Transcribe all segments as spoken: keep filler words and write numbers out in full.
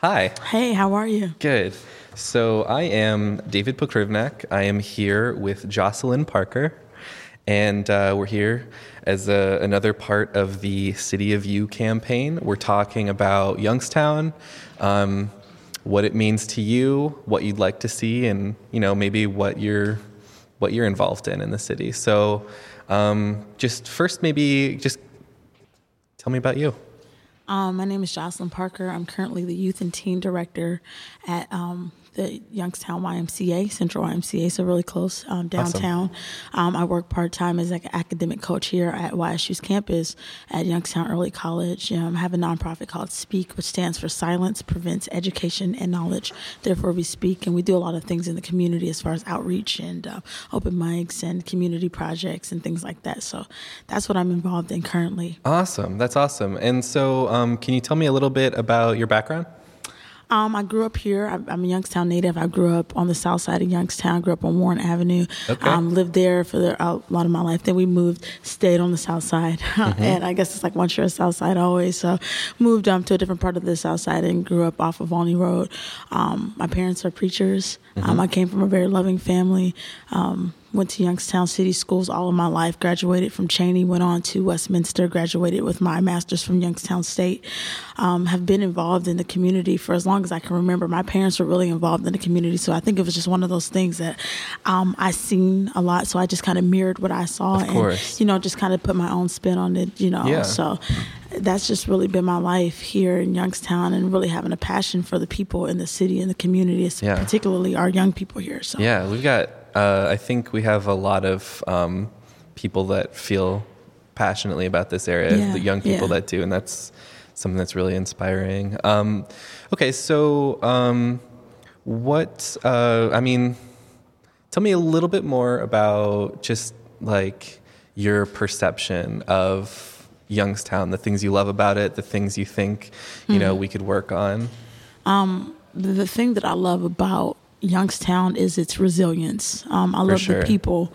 Hi. Hey, how are you? Good. So I am David Pokrivnak. I am here with Jocelyn Parker, and uh, we're here as a, another part of the City of You campaign. We're talking about Youngstown, um, what it means to you, what you'd like to see, and you know maybe what you're what you're involved in in the city. So um, just first, maybe just tell me about you. Um, my name is Jocelyn Parker. I'm currently the Youth and Teen Director at um, the Youngstown Y M C A, Central Y M C A, so really close um, downtown. Awesome. Um, I work part-time as like an academic coach here at Y S U's campus at Youngstown Early College. Um, I have a nonprofit called SPEAK, which stands for Silence Prevents Education and Knowledge. Therefore, we speak, and we do a lot of things in the community as far as outreach and uh, open mics and community projects and things like that. So that's what I'm involved in currently. Awesome. That's awesome. And so... Um, Um, can you tell me a little bit about your background? Um, I grew up here. I, I'm a Youngstown native. I grew up on the south side of Youngstown. I grew up on Warren Avenue. Okay. Um, lived there for the, a lot of my life. Then we moved, stayed on the south side. Mm-hmm. And I guess it's like once you're a south side, always. So moved um, to a different part of the south side and grew up off of Volney Road. Um, my parents are preachers. Mm-hmm. Um, I came from a very loving family. Um, Went to Youngstown City Schools all of my life, graduated from Cheney, went on to Westminster, graduated with my master's from Youngstown State, um, have been involved in the community for as long as I can remember. My parents were really involved in the community, so I think it was just one of those things that um, I seen a lot, so I just kind of mirrored what I saw and, you know, just kind of put my own spin on it, you know, yeah. So... that's just really been my life here in Youngstown and really having a passion for the people in the city and the community, yeah. particularly our young people here. So yeah, we've got, uh, I think we have a lot of um, people that feel passionately about this area, yeah. the young people yeah. that do, and that's something that's really inspiring. Um, okay, so um, what, uh, I mean, tell me a little bit more about just like your perception of Youngstown, the things you love about it, the things you think, you mm-hmm. know, we could work on? Um, the, the thing that I love about Youngstown is its resilience. Um, I For love sure. the people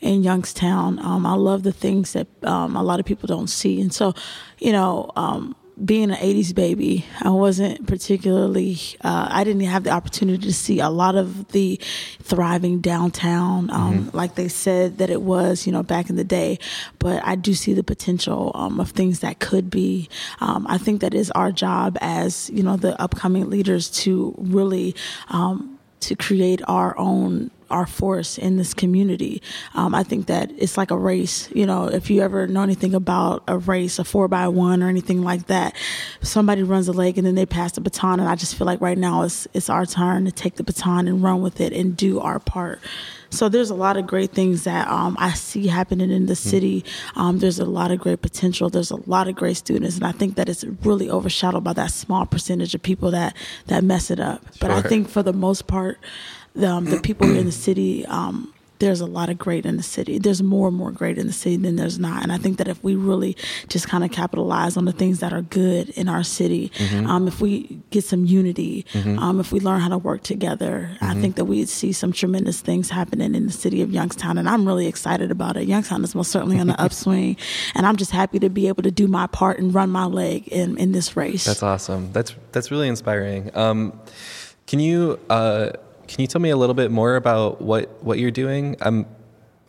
in Youngstown. Um, I love the things that um, a lot of people don't see. And so, you know, um, being an eighties baby, I wasn't particularly, uh, I didn't have the opportunity to see a lot of the thriving downtown, um, mm-hmm. like they said that it was, you know, back in the day. But I do see the potential um, of things that could be. Um, I think that is our job as, you know, the upcoming leaders to really um, to create our own our force in this community. Um, I think that it's like a race. You know, if you ever know anything about a race, a four by one or anything like that, somebody runs a leg and then they pass the baton. And I just feel like right now it's it's our turn to take the baton and run with it and do our part. So there's a lot of great things that um, I see happening in the city. Um, there's a lot of great potential. There's a lot of great students. And I think that it's really overshadowed by that small percentage of people that, that mess it up. But sure. I think for the most part, The, um, the people in the city, um, there's a lot of great in the city. There's more and more great in the city than there's not. And I think that if we really just kind of capitalize on the things that are good in our city, mm-hmm. um, if we get some unity, mm-hmm. um, if we learn how to work together, mm-hmm. I think that we'd see some tremendous things happening in the city of Youngstown. And I'm really excited about it. Youngstown is most certainly on the upswing. And I'm just happy to be able to do my part and run my leg in, in this race. That's awesome. That's, that's really inspiring. Um, can you... Uh, Can you tell me a little bit more about what, what you're doing? I'm,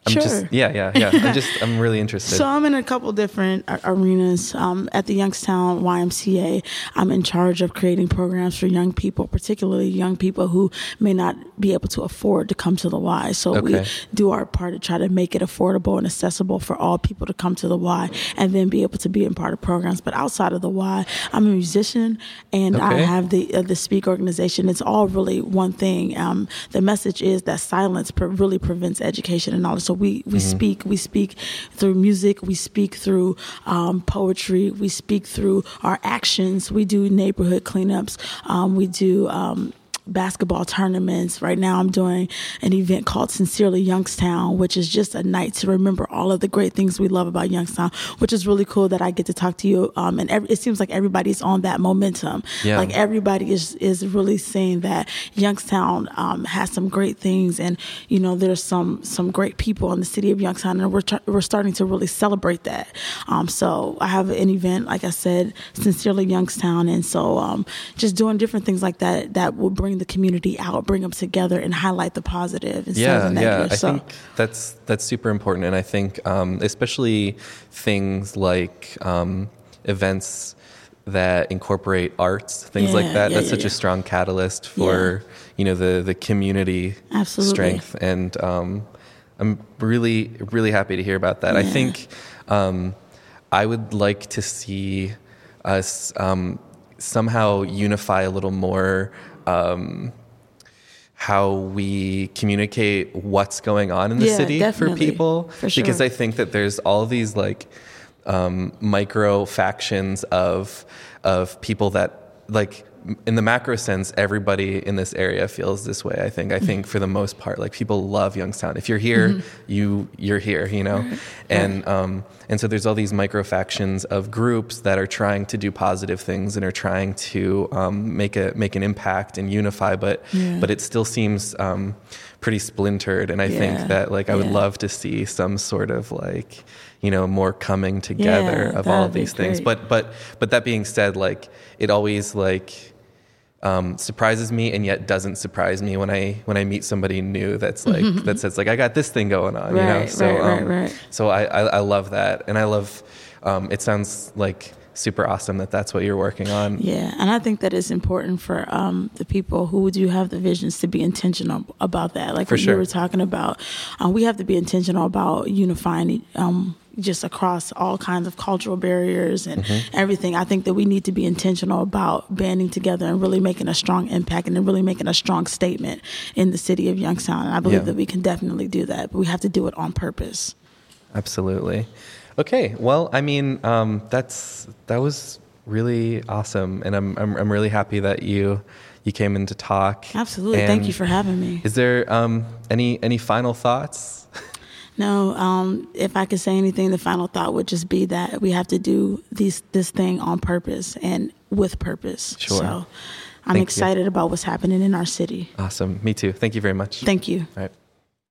I'm sure. just, yeah, yeah, yeah. I'm just, I'm really interested. So I'm in a couple different arenas. Um, at the Youngstown Y M C A, I'm in charge of creating programs for young people, particularly young people who may not be able to afford to come to the Y. So okay. we do our part to try to make it affordable and accessible for all people to come to the Y and then be able to be in part of programs. But outside of the Y, I'm a musician and okay. I have the uh, the SPEAK organization. It's all really one thing. Um, the message is that silence pre- really prevents education and knowledge. So we, we mm-hmm. speak, we speak through music, we speak through um, poetry, we speak through our actions, we do neighborhood cleanups, um, we do um, basketball tournaments. Right now I'm doing an event called Sincerely Youngstown, which is just a night to remember all of the great things we love about Youngstown, which is really cool that I get to talk to you. Um, and every, it seems like everybody's on that momentum. Yeah. Like everybody is, is really seeing that Youngstown um, has some great things. And, you know, there's some some great people in the city of Youngstown, and we're, tra- we're starting to really celebrate that. Um, so I have an event, like I said, Sincerely Youngstown. And so um, just doing different things like that, that will bring the community out, bring them together, and highlight the positive. And yeah, that yeah. Year, so. I think that's that's super important, and I think um, especially things like um, events that incorporate arts, things yeah, like that. Yeah, that's yeah, such yeah. a strong catalyst for yeah. you know the the community Absolutely. strength, and um, I'm really really happy to hear about that. Yeah. I think um, I would like to see us um, somehow unify a little more. Um, how we communicate what's going on in the yeah, city for people. For sure. Because I think that there's all these like um, micro factions of of people that, like, in the macro sense, everybody in this area feels this way. I think. I think mm-hmm. for the most part, like, people love Youngstown. If you're here, mm-hmm. you you're here. You know, right. and right. um, and so there's all these micro factions of groups that are trying to do positive things and are trying to um, make a make an impact and unify. But yeah. but it still seems um, pretty splintered. And I yeah. think that, like, I would yeah. love to see some sort of, like, you know, more coming together yeah, of all of these things. But but but that being said, like, it always like. Um, surprises me and yet doesn't surprise me when I when I meet somebody new that's like that says like I got this thing going on, right, you know. So right, um, right, right. so I, I, I love that, and I love. Um, it sounds like super awesome that that's what you're working on. Yeah, and I think that it's important for um, the people who do have the visions to be intentional about that. Like for what sure. you were talking about, um, we have to be intentional about unifying. Um, just across all kinds of cultural barriers and mm-hmm. everything. I think that we need to be intentional about banding together and really making a strong impact and really making a strong statement in the city of Youngstown. And I believe yeah. that we can definitely do that, but we have to do it on purpose. Absolutely. Okay. Well, I mean, um, that's, that was really awesome. And I'm, I'm, I'm really happy that you, you came in to talk. Absolutely. And thank you for having me. Is there, um, any, any final thoughts? No, um, if I could say anything, the final thought would just be that we have to do these, this thing on purpose and with purpose. Sure. So I'm Thank excited you. about what's happening in our city. Awesome. Me too. Thank you very much. Thank you. All right.